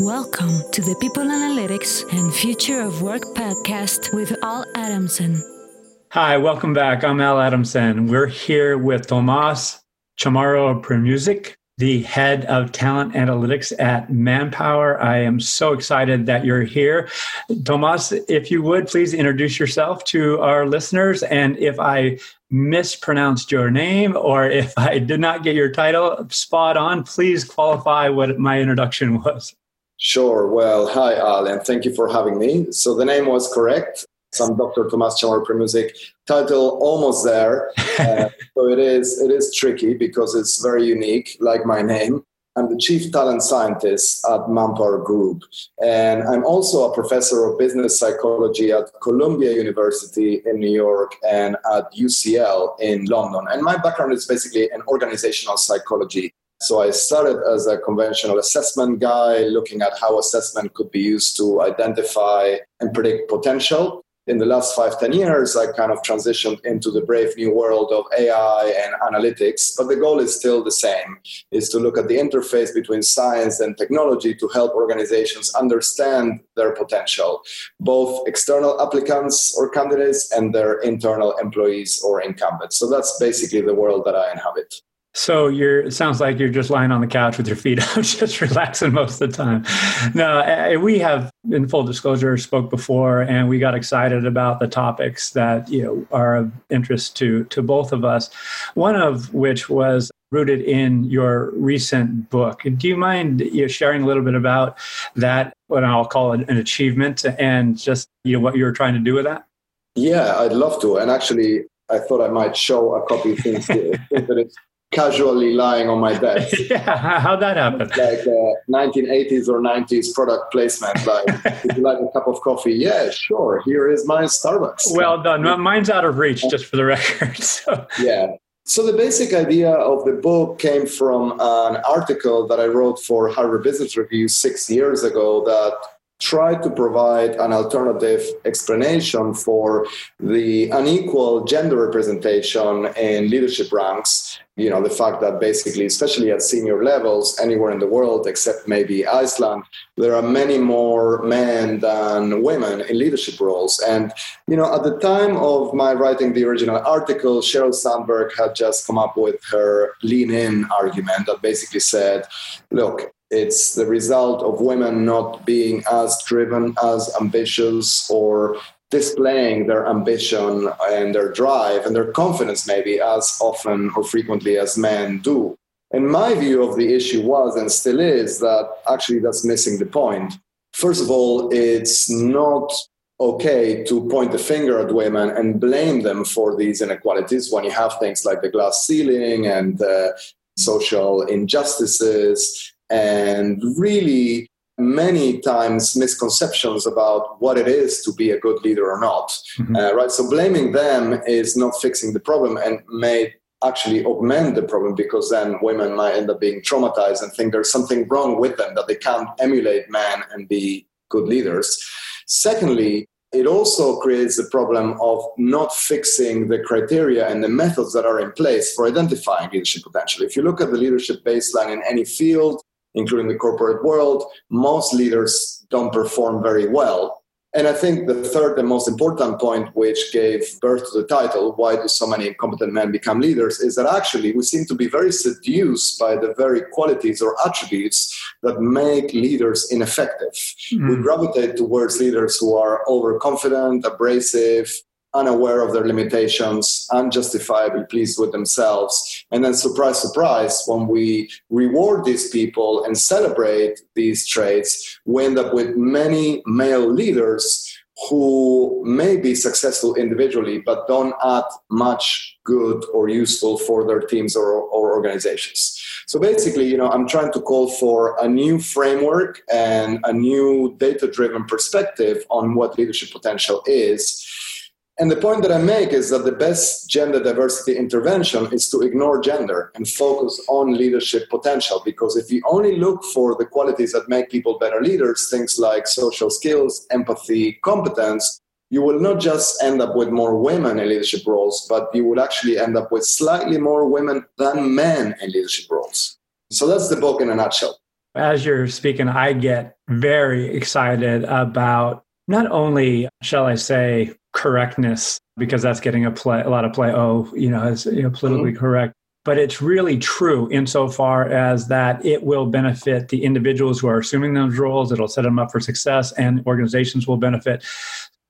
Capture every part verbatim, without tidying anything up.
Welcome to the People Analytics and Future of Work podcast with Al Adamson. Hi, welcome back. I'm Al Adamson. We're here with Tomás Chamorro-Premuzic, the head of talent analytics at Manpower. I am so excited that you're here. Tomás, if you would, please introduce yourself to our listeners. And if I mispronounced your name or if I did not get your title spot on, please qualify what my introduction was. Sure. Well, hi, Al, and thank you for having me. So the name was correct. So I'm Doctor Tomás Chamorro-Premuzic. Title almost there. Uh, so it is it is tricky because it's very unique, like my name. I'm the Chief Talent Scientist at ManpowerGroup. And I'm also a professor of business psychology at Columbia University in New York and at U C L in London. And my background is basically in organizational psychology. So I started as a conventional assessment guy, looking at how assessment could be used to identify and predict potential. In the last five, ten years, I kind of transitioned into the brave new world of A I and analytics, but the goal is still the same, is to look at the interface between science and technology to help organizations understand their potential, both external applicants or candidates and their internal employees or incumbents. So that's basically the world that I inhabit. So you're, it sounds like you're just lying on the couch with your feet up, just relaxing most of the time. No, we have, in full disclosure, spoke before, and we got excited about the topics that, you know, are of interest to to both of us, one of which was rooted in your recent book. Do you mind you know, sharing a little bit about that, what I'll call an achievement, and just you know what you were trying to do with that? Yeah, I'd love to. And actually, I thought I might show a copy of things that casually lying on my desk. Yeah, how'd that happen? Like uh, nineteen eighties or nineties product placement. Like, would you like a cup of coffee? Yeah, sure. Here is my Starbucks. Well done. Mine's out of reach, just for the record. So. Yeah. So the basic idea of the book came from an article that I wrote for Harvard Business Review six years ago that tried to provide an alternative explanation for the unequal gender representation in leadership ranks. You know, the fact that basically, especially at senior levels, anywhere in the world, except maybe Iceland, there are many more men than women in leadership roles. And, you know, at the time of my writing the original article, Sheryl Sandberg had just come up with her Lean In argument that basically said, look, it's the result of women not being as driven, as ambitious, or displaying their ambition and their drive and their confidence maybe as often or frequently as men do. And my view of the issue was and still is that actually that's missing the point. First of all, it's not okay to point the finger at women and blame them for these inequalities when you have things like the glass ceiling and uh, social injustices and really many times misconceptions about what it is to be a good leader or not, mm-hmm. uh, right? So blaming them is not fixing the problem and may actually augment the problem because then women might end up being traumatized and think there's something wrong with them, that they can't emulate men and be good leaders. Secondly, it also creates the problem of not fixing the criteria and the methods that are in place for identifying leadership potential. If you look at the leadership baseline in any field, including the corporate world, most leaders don't perform very well. And I think the third and most important point, which gave birth to the title, Why Do So Many Incompetent Men Become Leaders, is that actually we seem to be very seduced by the very qualities or attributes that make leaders ineffective. Mm-hmm. We gravitate towards leaders who are overconfident, abrasive, unaware of their limitations, unjustifiably pleased with themselves. And then surprise, surprise, when we reward these people and celebrate these traits, we end up with many male leaders who may be successful individually, but don't add much good or useful for their teams or, or organizations. So basically, you know, I'm trying to call for a new framework and a new data-driven perspective on what leadership potential is. And the point that I make is that the best gender diversity intervention is to ignore gender and focus on leadership potential. Because if you only look for the qualities that make people better leaders, things like social skills, empathy, competence, you will not just end up with more women in leadership roles, but you will actually end up with slightly more women than men in leadership roles. So that's the book in a nutshell. As you're speaking, I get very excited about not only, shall I say, correctness, because that's getting a, play, a lot of play, oh, you know, it's you know, politically mm-hmm. correct, but it's really true insofar as that it will benefit the individuals who are assuming those roles, it'll set them up for success, and organizations will benefit.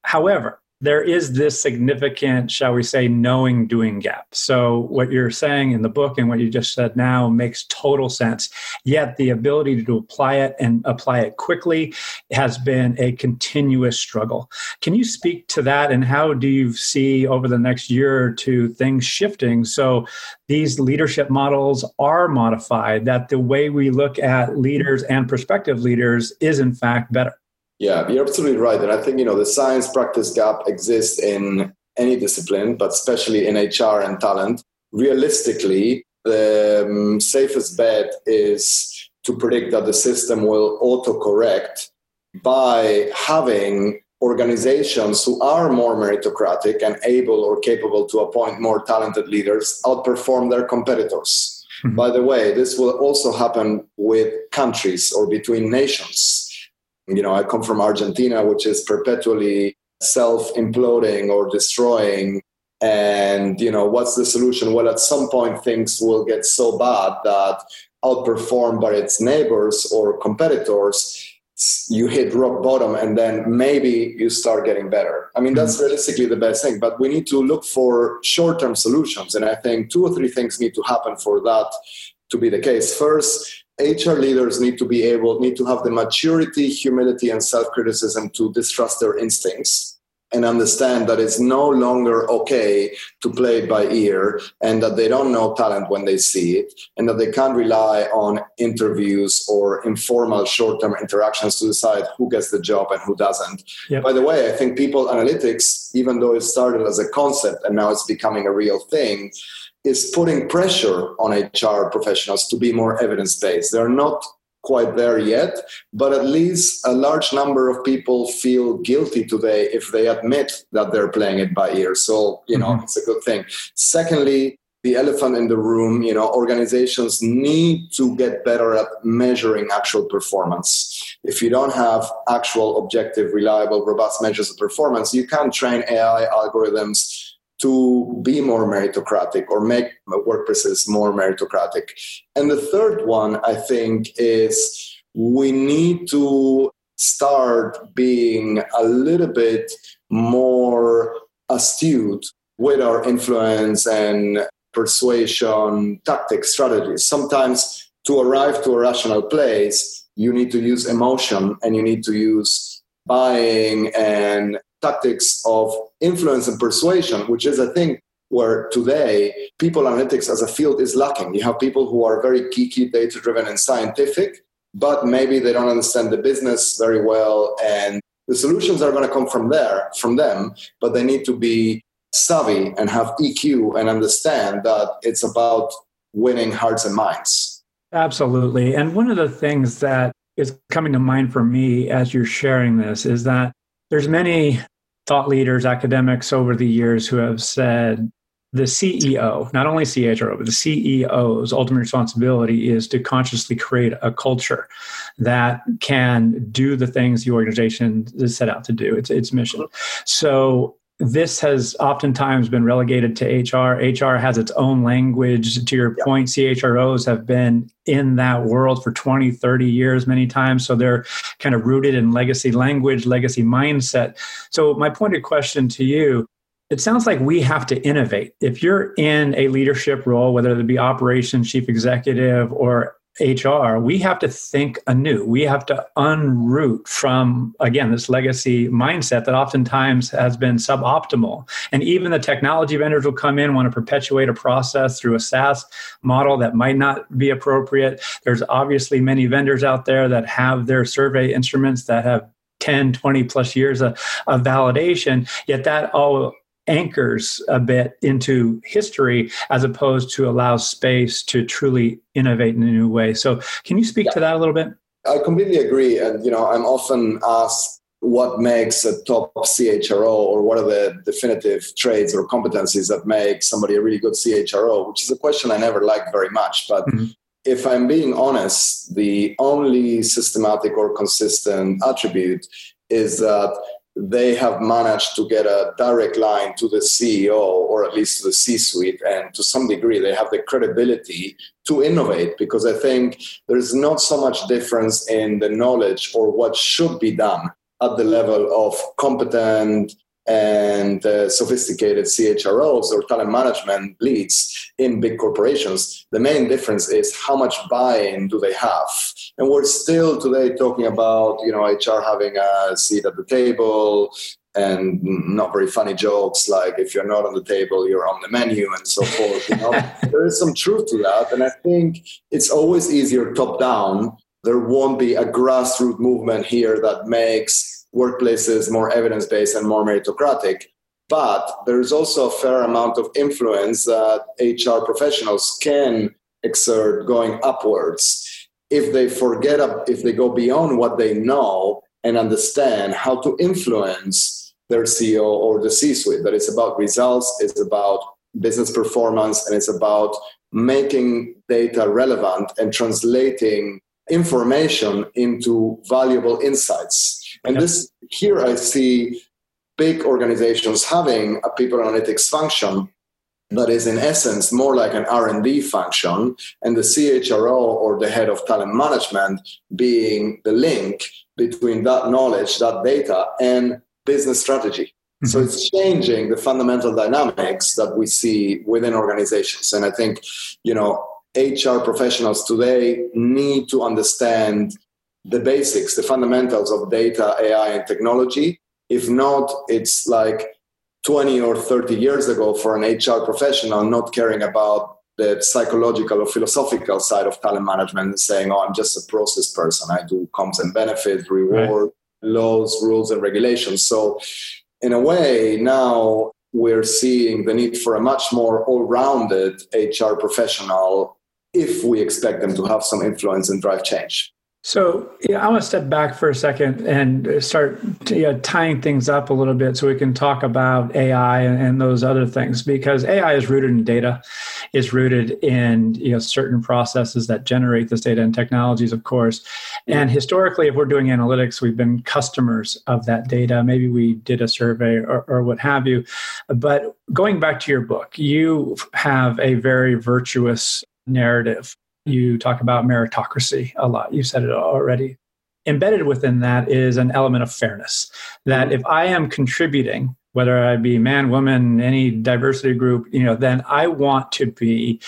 However, there is this significant, shall we say, knowing doing gap. So what you're saying in the book and what you just said now makes total sense. Yet the ability to apply it and apply it quickly has been a continuous struggle. Can you speak to that, and how do you see over the next year or two things shifting so these leadership models are modified, that the way we look at leaders and prospective leaders is in fact better? Yeah, you're absolutely right. And I think, you know, the science practice gap exists in any discipline, but especially in H R and talent. Realistically, the um, safest bet is to predict that the system will autocorrect by having organizations who are more meritocratic and able or capable to appoint more talented leaders outperform their competitors. Mm-hmm. By the way, this will also happen with countries or between nations. You know, I come from Argentina, which is perpetually self-imploding or destroying. And, you know, what's the solution? Well, at some point, things will get so bad that outperformed by its neighbors or competitors, you hit rock bottom, and then maybe you start getting better. I mean, that's realistically the best thing. But we need to look for short-term solutions. And I think two or three things need to happen for that to be the case. First, H R leaders need to be able, need to have the maturity, humility, and self-criticism to distrust their instincts and understand that it's no longer okay to play it by ear, and that they don't know talent when they see it, and that they can't rely on interviews or informal short-term interactions to decide who gets the job and who doesn't. Yep. By the way, I think people analytics, even though it started as a concept and now it's becoming a real thing, is putting pressure on H R professionals to be more evidence-based. They're not quite there yet, but at least a large number of people feel guilty today if they admit that they're playing it by ear. So, you know, mm-hmm. it's a good thing. Secondly, the elephant in the room, you know, organizations need to get better at measuring actual performance. If you don't have actual, objective, reliable, robust measures of performance, you can't train A I algorithms to be more meritocratic or make workplaces more meritocratic. And the third one, I think, is we need to start being a little bit more astute with our influence and persuasion tactics, strategies. Sometimes to arrive to a rational place, you need to use emotion, and you need to use buying and tactics of influence and persuasion, which is, I think, where today people analytics as a field is lacking. You have people who are very geeky, data-driven, and scientific, but maybe they don't understand the business very well, and the solutions are going to come from there, from them, but they need to be savvy and have E Q and understand that it's about winning hearts and minds. Absolutely. And one of the things that is coming to mind for me as you're sharing this is that there's many thought leaders, academics over the years who have said the C E O, not only C H R O, but the C E O's ultimate responsibility is to consciously create a culture that can do the things the organization is set out to do, its its mission. So this has oftentimes been relegated to H R. H R has its own language. To your point, C H R Os have been in that world for twenty, thirty years many times. So they're kind of rooted in legacy language, legacy mindset. So my pointed question to you, it sounds like we have to innovate. If you're in a leadership role, whether it be operations, chief executive, or H R, we have to think anew. We have to unroot from, again, this legacy mindset that oftentimes has been suboptimal. And even the technology vendors will come in, want to perpetuate a process through a SaaS model that might not be appropriate. There's obviously many vendors out there that have their survey instruments that have ten, twenty plus years of, of validation, yet that all anchors a bit into history as opposed to allow space to truly innovate in a new way. So can you speak yeah. to that a little bit? I completely agree. And, you know, I'm often asked what makes a top C H R O, or what are the definitive traits or competencies that make somebody a really good C H R O, which is a question I never liked very much. But mm-hmm. if I'm being honest, the only systematic or consistent attribute is that they have managed to get a direct line to the C E O, or at least to the C-suite, and to some degree they have the credibility to innovate, because I think there's not so much difference in the knowledge or what should be done at the level of competent and uh, sophisticated C H R Os or talent management leads in big corporations. The main difference is how much buy-in do they have. And we're still today talking about, you know, H R having a seat at the table and not very funny jokes like, if you're not on the table, you're on the menu and so forth. You know? There is some truth to that. And I think it's always easier top-down. There won't be a grassroots movement here that makes workplaces more evidence-based and more meritocratic, but there's also a fair amount of influence that H R professionals can exert going upwards. If they forget, if they go beyond what they know and understand how to influence their C E O or the C-suite, that it's about results, it's about business performance, and it's about making data relevant and translating information into valuable insights. And this here I see big organizations having a people analytics function that is in essence more like an R and D function, and the C H R O or the head of talent management being the link between that knowledge, that data, and business strategy. Mm-hmm. So it's changing the fundamental dynamics that we see within organizations. And I think, you know, H R professionals today need to understand the basics, the fundamentals of data, A I, and technology. If not, it's like twenty or thirty years ago for an H R professional not caring about the psychological or philosophical side of talent management and saying, oh, I'm just a process person. I do comps and benefits, reward, right. laws, rules, and regulations. So in a way, now we're seeing the need for a much more all-rounded H R professional if we expect them to have some influence and drive change. So yeah, I want to step back for a second and start you know, tying things up a little bit so we can talk about A I and, and those other things, because A I is rooted in data, is rooted in you know, certain processes that generate this data and technologies, of course. And historically, if we're doing analytics, we've been customers of that data. Maybe we did a survey or, or what have you. But going back to your book, you have a very virtuous narrative. You talk about meritocracy a lot. You said it already. Embedded within that is an element of fairness, that if I am contributing, whether I be man, woman, any diversity group, you know, then I want to be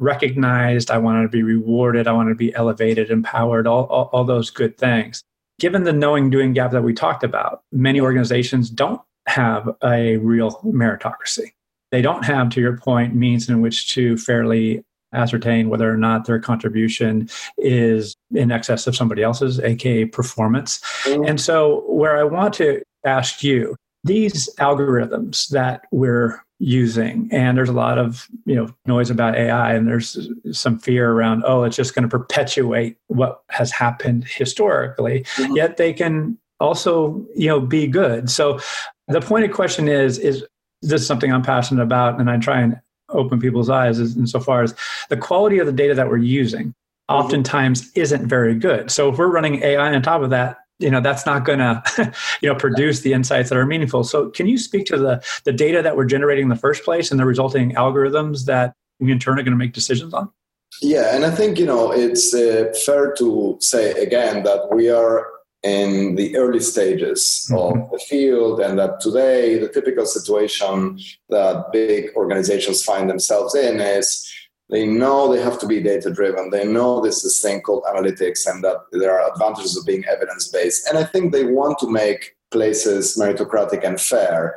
recognized. I want to be rewarded. I want to be elevated, empowered, all, all, all those good things. Given the knowing doing gap that we talked about, many organizations don't have a real meritocracy. They don't have, to your point, means in which to fairly ascertain whether or not their contribution is in excess of somebody else's, aka performance. Mm-hmm. And so where I want to ask you, these algorithms that we're using, and there's a lot of you know noise about A I, and there's some fear around, oh, it's just going to perpetuate what has happened historically, mm-hmm. yet they can also you know be good. So the pointed question is, is this something I'm passionate about, and I try and open people's eyes insofar as the quality of the data that we're using oftentimes isn't very good. So if we're running A I on top of that, you know, that's not going to, you know, produce the insights that are meaningful. So can you speak to the, the data that we're generating in the first place and the resulting algorithms that we in turn are going to make decisions on? Yeah. And I think, you know, it's uh, fair to say again that we are in the early stages mm-hmm. of the field, and that today the typical situation that big organizations find themselves in is they know they have to be data-driven. They know there's this thing called analytics and that there are advantages of being evidence-based. And I think they want to make places meritocratic and fair,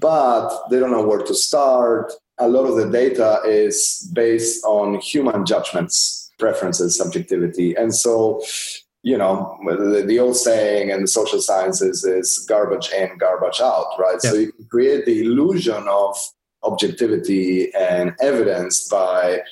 but they don't know where to start. A lot of the data is based on human judgments, preferences, subjectivity. And so you know, the old saying in the social sciences is garbage in, garbage out, right? Yep. So you create the illusion of objectivity and evidence by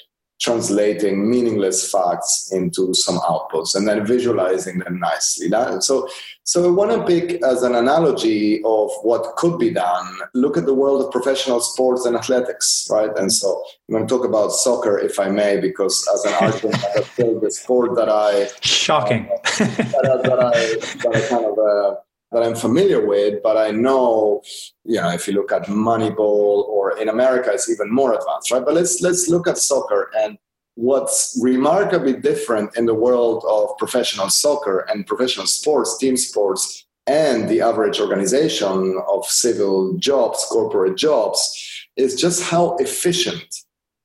translating meaningless facts into some outputs and then visualizing them nicely. So, so I want to pick as an analogy of what could be done. Look at the world of professional sports and athletics, right? And so I'm going to talk about soccer, if I may, because as an athlete, I have played the sport that I shocking uh, that, that I that I kind of. Uh, that I'm familiar with, but I know, you know, if you look at Moneyball, or in America, it's even more advanced, right? But let's let's look at soccer and what's remarkably different in the world of professional soccer and professional sports, team sports, and the average organization of civil jobs, corporate jobs, is just how efficient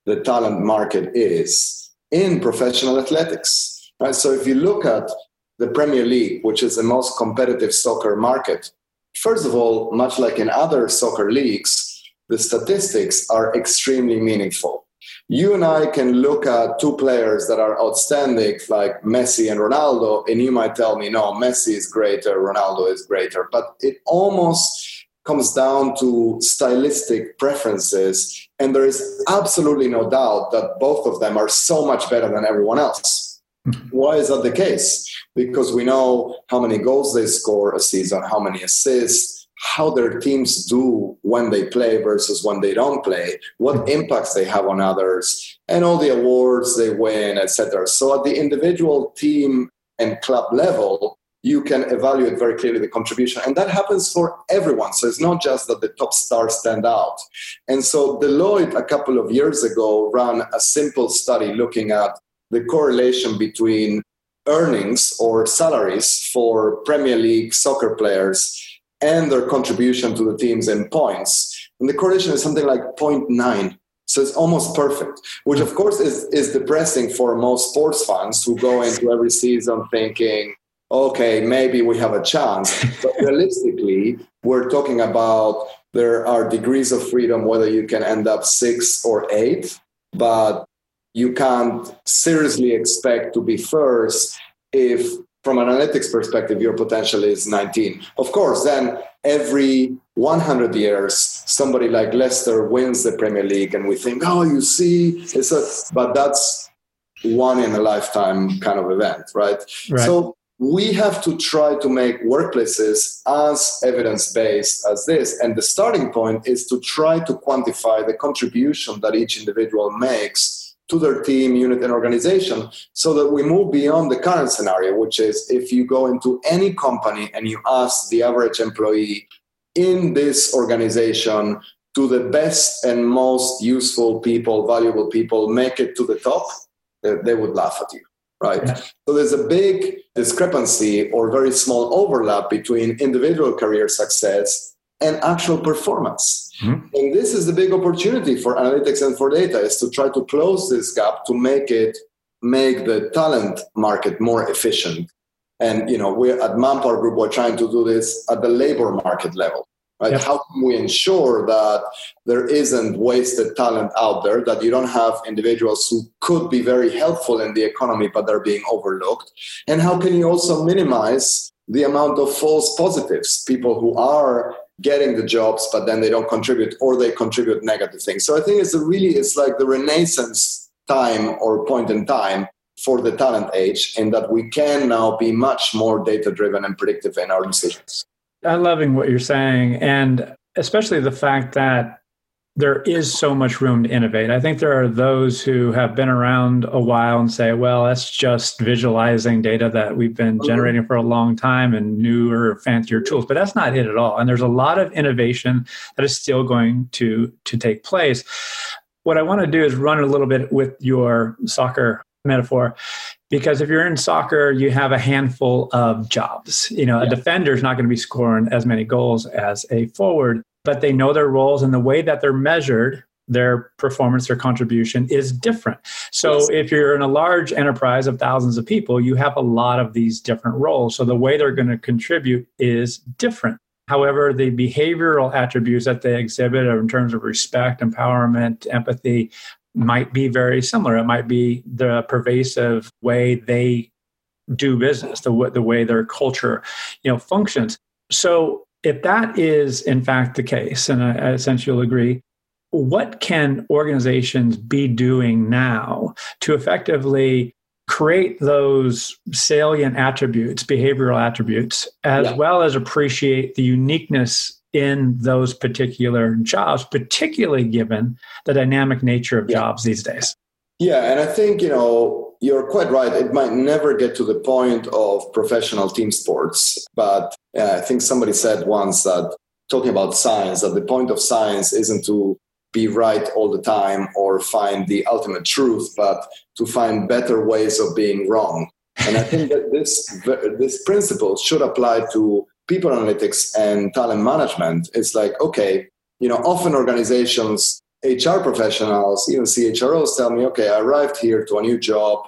the talent market is in professional athletics, right? So if you look at the Premier League, which is the most competitive soccer market. First of all, much like in other soccer leagues, the statistics are extremely meaningful. You and I can look at two players that are outstanding, like Messi and Ronaldo, and you might tell me, no, Messi is greater, Ronaldo is greater. But it almost comes down to stylistic preferences, and there is absolutely no doubt that both of them are so much better than everyone else. Why is that the case? Because we know how many goals they score a season, how many assists, how their teams do when they play versus when they don't play, what impacts they have on others, and all the awards they win, et cetera. So at the individual team and club level, you can evaluate very clearly the contribution. And that happens for everyone. So it's not just that the top stars stand out. And so Deloitte, a couple of years ago, ran a simple study looking at the correlation between earnings or salaries for Premier League soccer players and their contribution to the teams in points. And the correlation is something like zero point nine. So it's almost perfect, which of course is, is depressing for most sports fans who go into every season thinking, okay, maybe we have a chance. But realistically, we're talking about there are degrees of freedom, whether you can end up six or eight, but you can't seriously expect to be first if, from an analytics perspective, your potential is nineteen. Of course, then every one hundred years, somebody like Leicester wins the Premier League and we think, oh, you see, it's a, but that's one in a lifetime kind of event, right? Right. So we have to try to make workplaces as evidence-based as this. And the starting point is to try to quantify the contribution that each individual makes to their team, unit, and organization, so that we move beyond the current scenario, which is if you go into any company and you ask the average employee in this organization to the best and most useful people, valuable people, make it to the top, they would laugh at you, right? Yeah. So there's a big discrepancy or very small overlap between individual career success and actual performance. Mm-hmm. And this is the big opportunity for analytics and for data, is to try to close this gap to make it, make the talent market more efficient. And, you know, we're at ManpowerGroup, we're trying to do this at the labor market level, right? Yep. How can we ensure that there isn't wasted talent out there, that you don't have individuals who could be very helpful in the economy, but they're being overlooked? And how can you also minimize the amount of false positives, people who are getting the jobs, but then they don't contribute, or they contribute negative things. So I think it's a really, it's like the Renaissance time or point in time for the talent age, in that we can now be much more data-driven and predictive in our decisions. I'm loving what you're saying, and especially the fact that there is so much room to innovate. I think there are those who have been around a while and say, well, that's just visualizing data that we've been generating for a long time and newer, fancier tools. But that's not it at all. And there's a lot of innovation that is still going to, to take place. What I want to do is run a little bit with your soccer metaphor, because if you're in soccer, you have a handful of jobs. You know, yeah. A defender is not going to be scoring as many goals as a forward, but they know their roles, and the way that they're measured, their performance, their contribution is different. So yes. If you're in a large enterprise of thousands of people, you have a lot of these different roles. So the way they're going to contribute is different. However, the behavioral attributes that they exhibit in terms of respect, empowerment, empathy might be very similar. It might be the pervasive way they do business, the, w- the way their culture, you know, functions. So if that is, in fact, the case, and I, I sense you'll agree, what can organizations be doing now to effectively create those salient attributes, behavioral attributes, as yeah. well as appreciate the uniqueness in those particular jobs, particularly given the dynamic nature of yeah. jobs these days? Yeah, and I think, you know, you're quite right. It might never get to the point of professional team sports, but uh, I think somebody said once that, talking about science, that the point of science isn't to be right all the time or find the ultimate truth, but to find better ways of being wrong. And I think that this this principle should apply to people analytics and talent management. It's like, okay, you know, often organizations, H R professionals, even C H R Os tell me, okay, I arrived here to a new job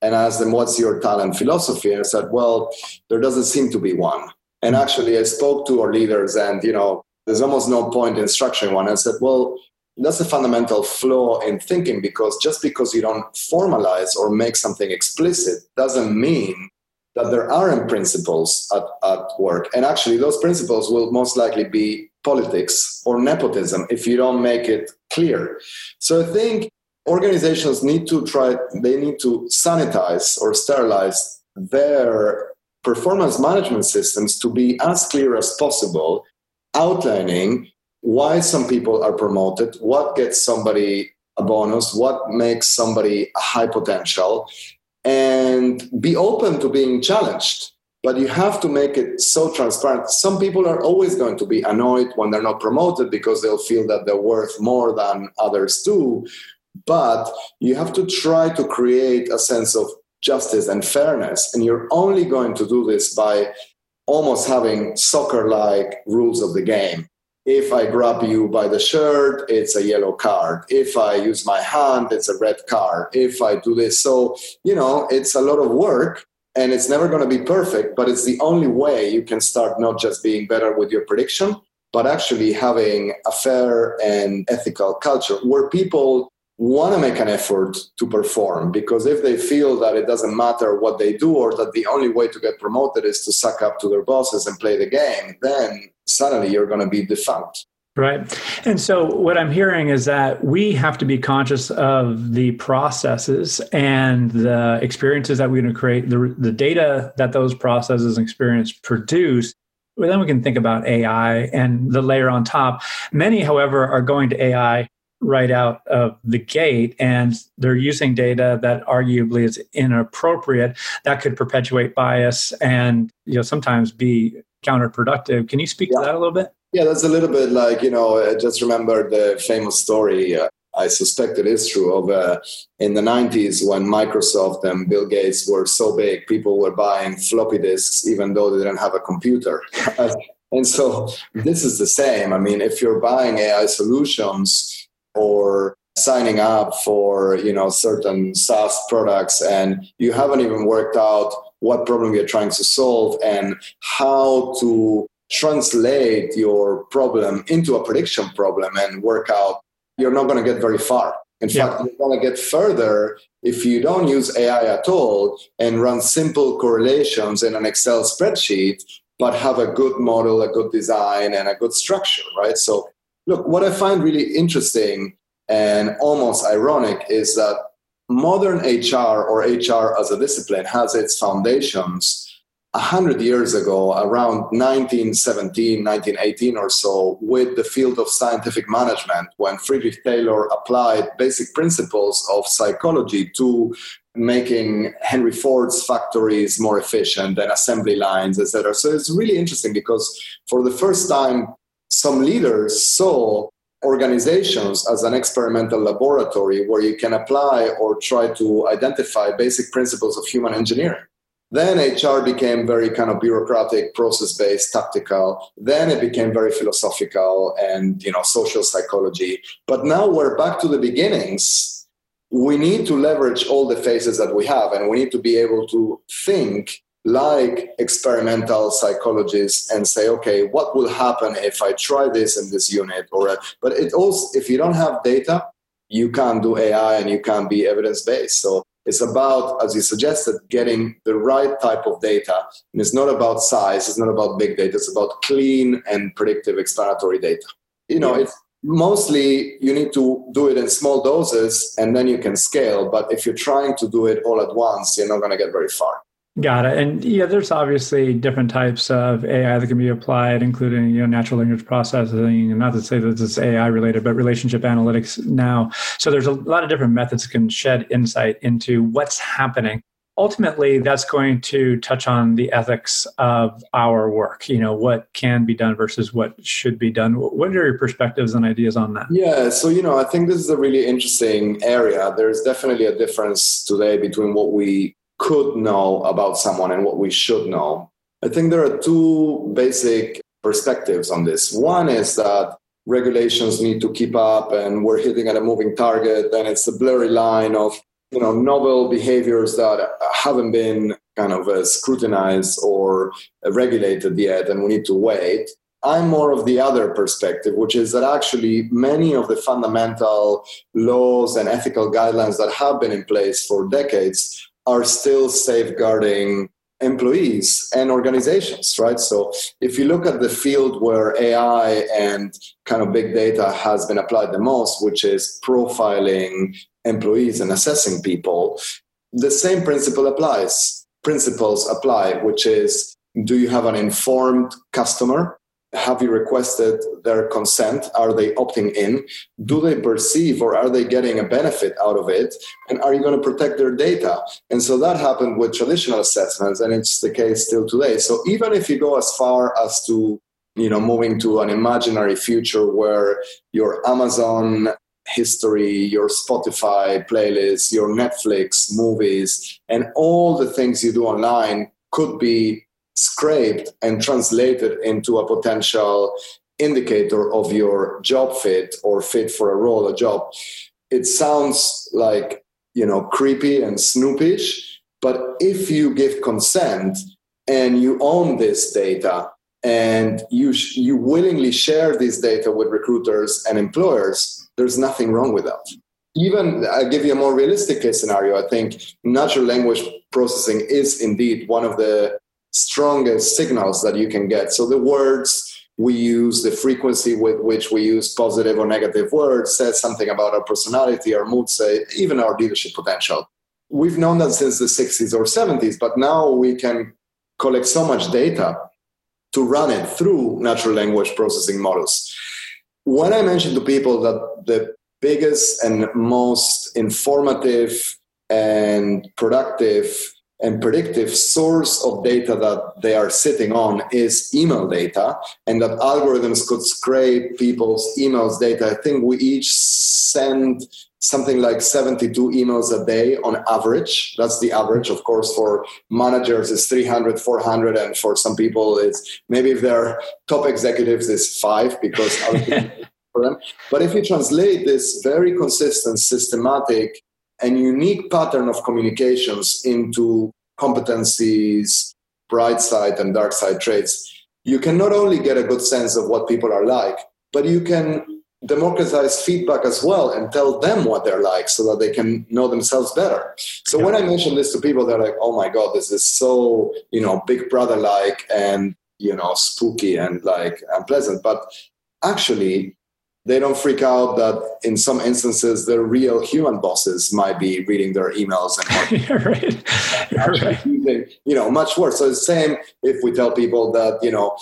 and I asked them, what's your talent philosophy? And I said, well, there doesn't seem to be one. And actually I spoke to our leaders and, you know, there's almost no point in structuring one. I said, well, that's a fundamental flaw in thinking, because just because you don't formalize or make something explicit doesn't mean that there aren't principles at, at work. And actually those principles will most likely be politics or nepotism if you don't make it clear. So I think organizations need to try, they need to sanitize or sterilize their performance management systems to be as clear as possible, outlining why some people are promoted, what gets somebody a bonus, what makes somebody a high potential, and be open to being challenged. But you have to make it so transparent. Some people are always going to be annoyed when they're not promoted because they'll feel that they're worth more than others do. But you have to try to create a sense of justice and fairness. And you're only going to do this by almost having soccer-like rules of the game. If I grab you by the shirt, it's a yellow card. If I use my hand, it's a red card. If I do this. So, you know, it's a lot of work and it's never going to be perfect, but it's the only way you can start not just being better with your prediction, but actually having a fair and ethical culture where people want to make an effort to perform. Because if they feel that it doesn't matter what they do or that the only way to get promoted is to suck up to their bosses and play the game, then suddenly you're going to be defunct. Right. And so what I'm hearing is that we have to be conscious of the processes and the experiences that we're going to create, the, the data that those processes and experience produce. Well, then we can think about A I and the layer on top. Many, however, are going to A I right out of the gate, and they're using data that arguably is inappropriate, that could perpetuate bias and, you know, sometimes be counterproductive. Can you speak yeah. to that a little bit? Yeah, that's a little bit like, you know, I just remember the famous story, uh, I suspect it is true, of uh, in the nineties when Microsoft and Bill Gates were so big, people were buying floppy disks even though they didn't have a computer. And so this is the same. I mean, if you're buying A I solutions or signing up for, you know, certain SaaS products and you haven't even worked out what problem you're trying to solve and how to translate your problem into a prediction problem and work out, you're not going to get very far. In yeah. fact, you're going to get further if you don't use A I at all and run simple correlations in an Excel spreadsheet, but have a good model, a good design, and a good structure, right? So look, what I find really interesting and almost ironic is that modern H R or H R as a discipline has its foundations one hundred years ago, around nineteen seventeen, nineteen eighteen or so, with the field of scientific management, when Frederick Taylor applied basic principles of psychology to making Henry Ford's factories more efficient and assembly lines, et cetera. So it's really interesting because for the first time, some leaders saw organizations as an experimental laboratory where you can apply or try to identify basic principles of human engineering. Then H R became very kind of bureaucratic, process-based, tactical. Then it became very philosophical and, you know, social psychology. But now we're back to the beginnings. We need to leverage all the phases that we have, and we need to be able to think like experimental psychologists and say, okay, what will happen if I try this in this unit? Or, but it also, if you don't have data, you can't do A I and you can't be evidence-based. So it's about, as you suggested, getting the right type of data. And it's not about size. It's not about big data. It's about clean and predictive explanatory data. You know, yeah. it's mostly you need to do it in small doses and then you can scale. But if you're trying to do it all at once, you're not going to get very far. Got it. And yeah, there's obviously different types of A I that can be applied, including, you know, natural language processing, and not to say that it's A I related, but relationship analytics now. So there's a lot of different methods that can shed insight into what's happening. Ultimately, that's going to touch on the ethics of our work, you know, what can be done versus what should be done. What are your perspectives and ideas on that? Yeah, so, you know, I think this is a really interesting area. There's definitely a difference today between what we could know about someone and what we should know. I think there are two basic perspectives on this. One is that regulations need to keep up and we're hitting at a moving target, and it's a blurry line of, you know, novel behaviors that haven't been kind of uh, scrutinized or regulated yet, and we need to wait. I'm more of the other perspective, which is that actually many of the fundamental laws and ethical guidelines that have been in place for decades are still safeguarding employees and organizations, right? So if you look at the field where A I and kind of big data has been applied the most, which is profiling employees and assessing people, the same principle applies. Principles apply, which is, do you have an informed customer? Have you requested their consent? Are they opting in? Do they perceive or are they getting a benefit out of it? And are you going to protect their data? And so that happened with traditional assessments, and it's the case still today. So even if you go as far as to, you know, moving to an imaginary future where your Amazon history, your Spotify playlist, your Netflix movies, and all the things you do online could be scraped and translated into a potential indicator of your job fit or fit for a role, a job. It sounds like, you know, creepy and snoopish, but if you give consent and you own this data and you sh- you willingly share this data with recruiters and employers, there's nothing wrong with that. Even, I'll give you a more realistic case scenario. I think natural language processing is indeed one of the strongest signals that you can get. So the words we use, the frequency with which we use positive or negative words says something about our personality, our mood, say, even our leadership potential. We've known that since the sixties or seventies, but now we can collect so much data to run it through natural language processing models. When I mention to people that the biggest and most informative and productive and predictive source of data that they are sitting on is email data, and that algorithms could scrape people's emails data. I think we each send something like seventy-two emails a day on average. That's the average. Of course, for managers it's three hundred, four hundred, and for some people it's, maybe if they're top executives, it's five because for them. But if you translate this very consistent, systematic, and unique pattern of communications into competencies, bright side and dark side traits, you can not only get a good sense of what people are like, but you can democratize feedback as well and tell them what they're like so that they can know themselves better. So yeah. When I mention this to people, they're like, oh my God, this is so, you know, big brother-like and, you know, spooky and like unpleasant. But actually, they don't freak out that in some instances, their real human bosses might be reading their emails and You're right. You're right. Using, you know, much worse. So it's the same if we tell people that, you know,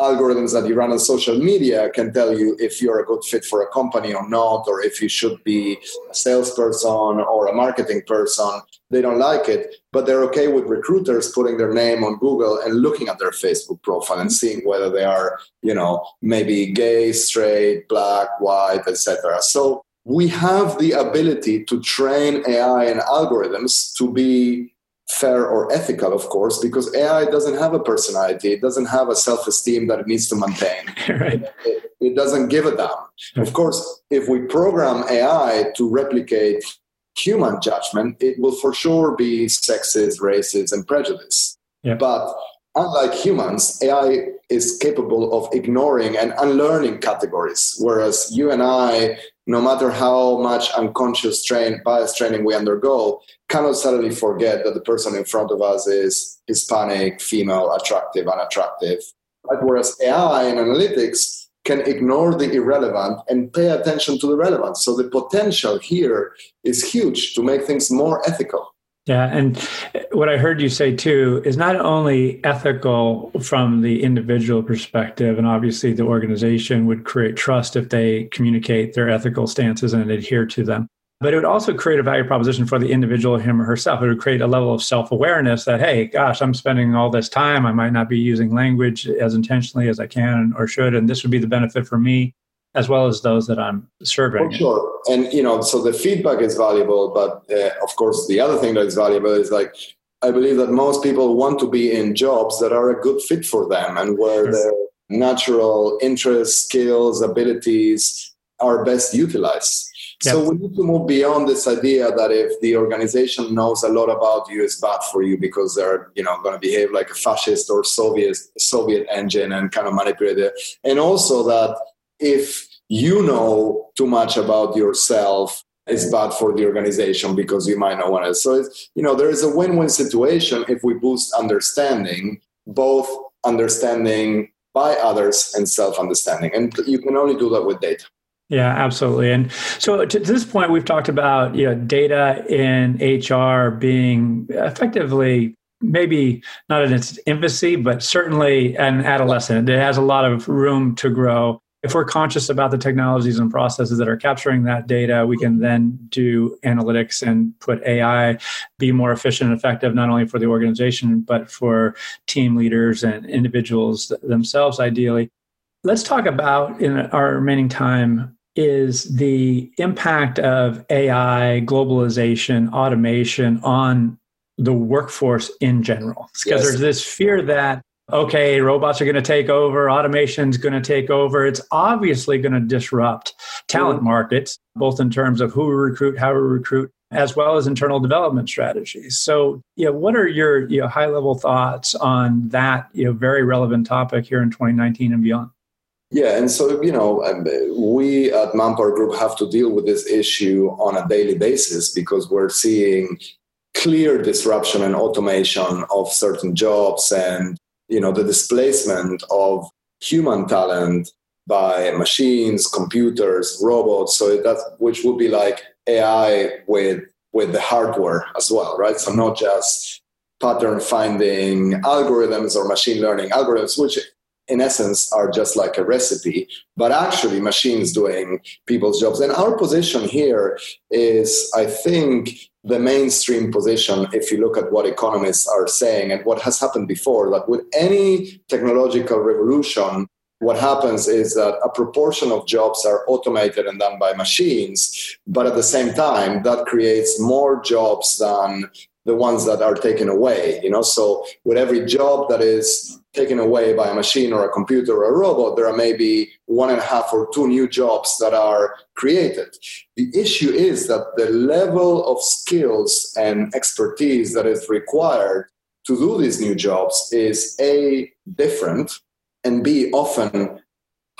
algorithms that you run on social media can tell you if you're a good fit for a company or not, or if you should be a salesperson or a marketing person. They don't like it, but they're okay with recruiters putting their name on Google and looking at their Facebook profile and seeing whether they are, you know, maybe gay, straight, black, white, et cetera. So we have the ability to train A I and algorithms to be fair or ethical, of course, because A I doesn't have a personality. It doesn't have a self-esteem that it needs to maintain. Right. It, it doesn't give a damn. Of course, if we program A I to replicate human judgment, it will for sure be sexist, racist, and prejudice. Yeah. But unlike humans, A I is capable of ignoring and unlearning categories, whereas you and I, no matter how much unconscious train, bias training we undergo, cannot suddenly forget that the person in front of us is Hispanic, female, attractive, unattractive. Right? Whereas A I and analytics can ignore the irrelevant and pay attention to the relevant. So the potential here is huge to make things more ethical. Yeah. And what I heard you say, too, is not only ethical from the individual perspective, and obviously the organization would create trust if they communicate their ethical stances and adhere to them, but it would also create a value proposition for the individual, him or herself. It would create a level of self-awareness that, hey, gosh, I'm spending all this time. I might not be using language as intentionally as I can or should, and this would be the benefit for me, as well as those that I'm serving. For sure. And, you know, so the feedback is valuable, but uh, of course, the other thing that is valuable is like, I believe that most people want to be in jobs that are a good fit for them and where sure. their natural interests, skills, abilities are best utilized. Yep. So we need to move beyond this idea that if the organization knows a lot about you, it's bad for you because they're, you know, going to behave like a fascist or Soviet Soviet engine and kind of manipulate it. And also that if you know too much about yourself, it's bad for the organization because you might know what else. So, it's, you know, there is a win-win situation if we boost understanding, both understanding by others and self-understanding. And you can only do that with data. Yeah, absolutely. And so to this point, we've talked about, you know, data in H R being effectively maybe not in its infancy, but certainly an adolescent. It has a lot of room to grow. If we're conscious about the technologies and processes that are capturing that data, we can then do analytics and put A I, be more efficient and effective, not only for the organization, but for team leaders and individuals themselves, ideally. Let's talk about, in our remaining time, is the impact of A I, globalization, automation on the workforce in general. Because yes. there's this fear that, okay, robots are going to take over, automation's going to take over. It's obviously going to disrupt talent mm-hmm. markets, both in terms of who we recruit, how we recruit, as well as internal development strategies. So, you know, what are your, you know, high-level thoughts on that, you know, very relevant topic here in twenty nineteen and beyond? Yeah, and so, you know, we at ManpowerGroup have to deal with this issue on a daily basis because we're seeing clear disruption and automation of certain jobs and, you know, the displacement of human talent by machines, computers, robots, so that's, which would be like A I with with the hardware as well, right? So not just pattern finding algorithms or machine learning algorithms, which in essence are just like a recipe, but actually machines doing people's jobs. And our position here is, I think, the mainstream position, if you look at what economists are saying and what has happened before, that with any technological revolution, what happens is that a proportion of jobs are automated and done by machines, but at the same time, that creates more jobs than the ones that are taken away, you know. So with every job that is taken away by a machine or a computer or a robot, there are maybe one and a half or two new jobs that are created. The issue is that the level of skills and expertise that is required to do these new jobs is A, different, and B, often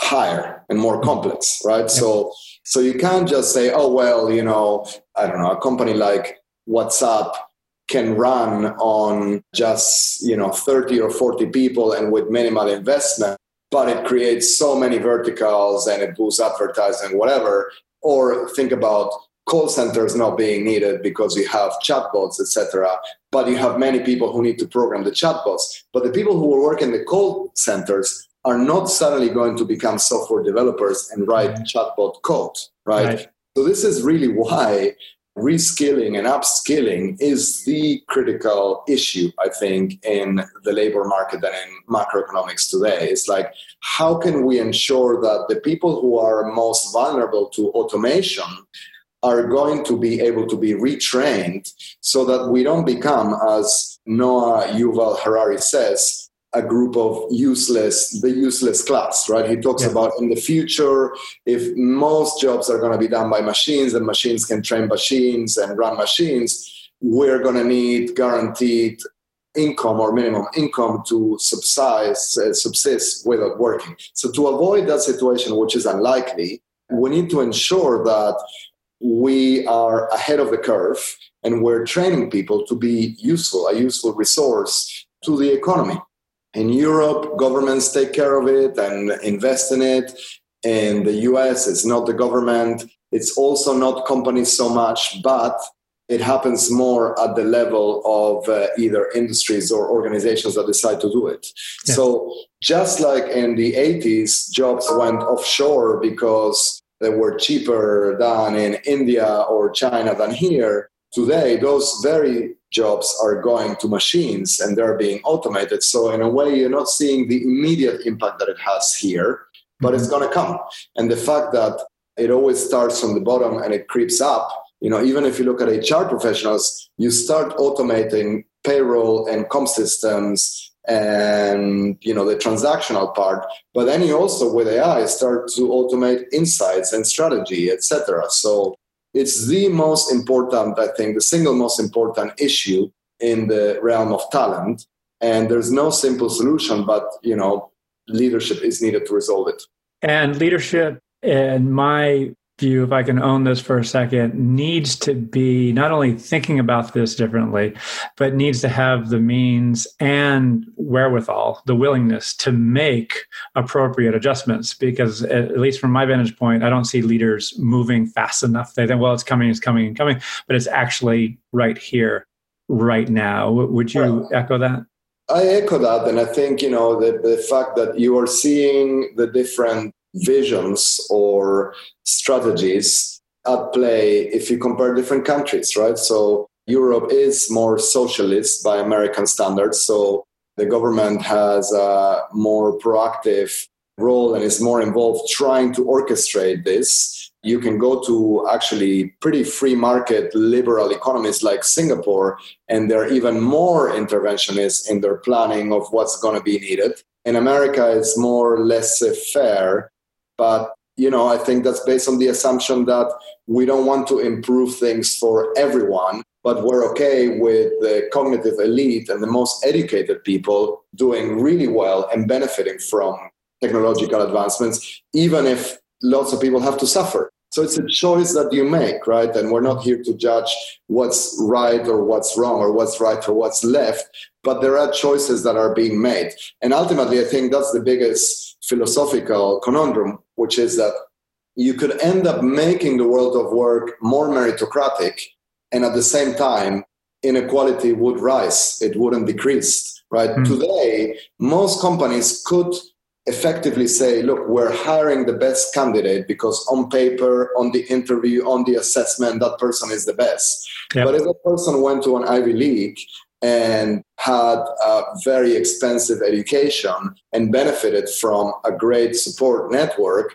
higher and more complex, right? So, so you can't just say, oh, well, you know, I don't know, a company like WhatsApp can run on just, you know, thirty or forty people and with minimal investment, but it creates so many verticals and it boosts advertising, whatever. Or think about call centers not being needed because you have chatbots, et cetera. But you have many people who need to program the chatbots. But the people who work in the call centers are not suddenly going to become software developers and write right. chatbot code, right? right? So this is really why reskilling and upskilling is the critical issue, I think, in the labor market and in macroeconomics today. It's like, how can we ensure that the people who are most vulnerable to automation are going to be able to be retrained so that we don't become, as Noah Yuval Harari says, a group of useless, the useless class, right? He talks yeah. about in the future, if most jobs are going to be done by machines and machines can train machines and run machines, we're going to need guaranteed income or minimum income to subsist, uh, subsist without working. So to avoid that situation, which is unlikely, we need to ensure that we are ahead of the curve and we're training people to be useful, a useful resource to the economy. In Europe, governments take care of it and invest in it. In the U S, it's not the government. It's also not companies so much, but it happens more at the level of uh, either industries or organizations that decide to do it. Yeah. So just like in the eighties, jobs went offshore because they were cheaper than in India or China than here. Today, those very jobs are going to machines and they're being automated. So in a way, you're not seeing the immediate impact that it has here, but mm-hmm. it's going to come. And the fact that it always starts from the bottom and it creeps up. You know, even if you look at H R professionals, you start automating payroll and comp systems and, you know, the transactional part. But then you also, with A I, start to automate insights and strategy, et cetera. So it's the most important, I think, the single most important issue in the realm of talent. And there's no simple solution, but, you know, leadership is needed to resolve it. And leadership, in my view, if I can own this for a second, needs to be not only thinking about this differently, but needs to have the means and wherewithal, the willingness to make appropriate adjustments. Because at least from my vantage point, I don't see leaders moving fast enough. They think, well, it's coming, it's coming, and coming, but it's actually right here, right now. Would you yeah. echo that? I echo that. And I think, you know, the, the fact that you are seeing the different visions or strategies at play if you compare different countries, right? So Europe is more socialist by American standards. So the government has a more proactive role and is more involved trying to orchestrate this. You can go to actually pretty free market liberal economies like Singapore, and they're even more interventionist in their planning of what's going to be needed. In America, it's more laissez-faire. But, you know, I think that's based on the assumption that we don't want to improve things for everyone, but we're okay with the cognitive elite and the most educated people doing really well and benefiting from technological advancements, even if lots of people have to suffer. So it's a choice that you make, right? And we're not here to judge what's right or what's wrong or what's right or what's left, but there are choices that are being made. And ultimately, I think that's the biggest philosophical conundrum, which is that you could end up making the world of work more meritocratic, and at the same time, inequality would rise. It wouldn't decrease, right? Mm-hmm. Today, most companies could effectively say, look, we're hiring the best candidate because on paper, on the interview, on the assessment, that person is the best. Yep. But if a person went to an Ivy League and had a very expensive education and benefited from a great support network,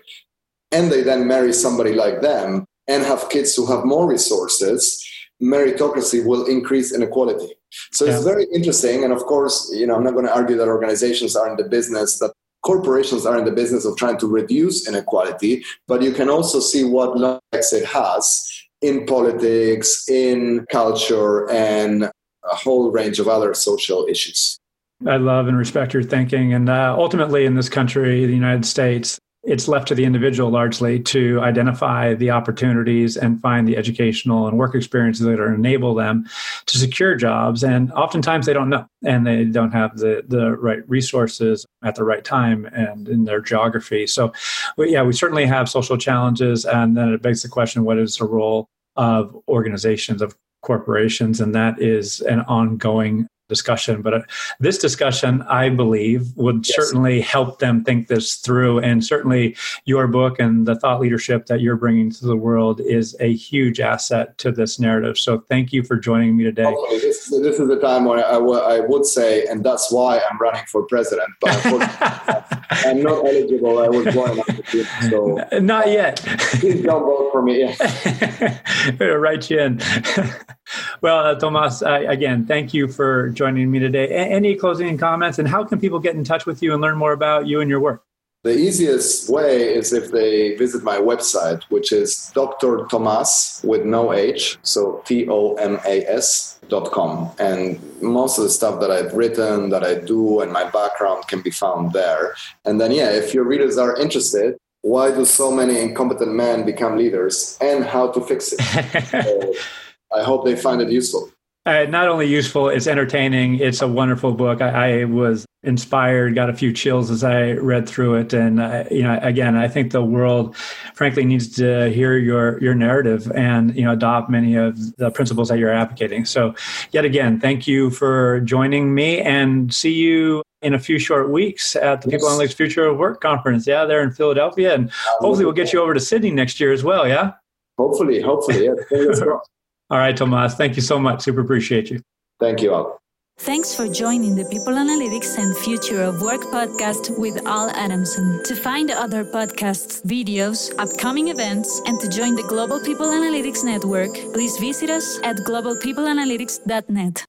and they then marry somebody like them and have kids who have more resources, meritocracy will increase inequality. So yeah. It's very interesting. And of course, you know, I'm not going to argue that organizations are in the business, that corporations are in the business of trying to reduce inequality, but you can also see what legs it has in politics, in culture, and a whole range of other social issues. I love and respect your thinking. And uh, ultimately in this country, the United States, it's left to the individual largely to identify the opportunities and find the educational and work experiences that are enable them to secure jobs. And oftentimes they don't know, and they don't have the, the right resources at the right time and in their geography. So but yeah, we certainly have social challenges. And then it begs the question, what is the role of organizations, of corporations? And that is an ongoing discussion. But uh, this discussion, I believe, would yes. certainly help them think this through. And certainly your book and the thought leadership that you're bringing to the world is a huge asset to this narrative. So thank you for joining me today. Oh, this, this is the time when I, w- I would say, and that's why I'm running for president. But I'm not eligible. I was born after the kid, so not yet. Please don't vote for me. Yeah. Right you in. Well, uh, Tomás, uh, again, thank you for joining me today. A- any closing comments, and how can people get in touch with you and learn more about you and your work? The easiest way is if they visit my website, which is Doctor Tomás with no H, so T O M A S dot com. And most of the stuff that I've written, that I do, and my background can be found there. And then, yeah, if your readers are interested, why do so many incompetent men become leaders and how to fix it? So, I hope they find it useful. Uh, not only useful, it's entertaining. It's a wonderful book. I, I was inspired, got a few chills as I read through it. And, uh, you know, again, I think the world, frankly, needs to hear your your narrative and, you know, adopt many of the principles that you're advocating. So yet again, thank you for joining me, and see you in a few short weeks at the yes. People on Lakes Future of Work Conference. Yeah, there in Philadelphia. And hopefully we'll get you over to Sydney next year as well. Yeah? Hopefully, hopefully. Yeah. All right, Tomás, thank you so much. Super appreciate you. Thank you all. Thanks for joining the People Analytics and Future of Work podcast with Al Adamson. To find other podcasts, videos, upcoming events, and to join the Global People Analytics Network, please visit us at global people analytics dot net.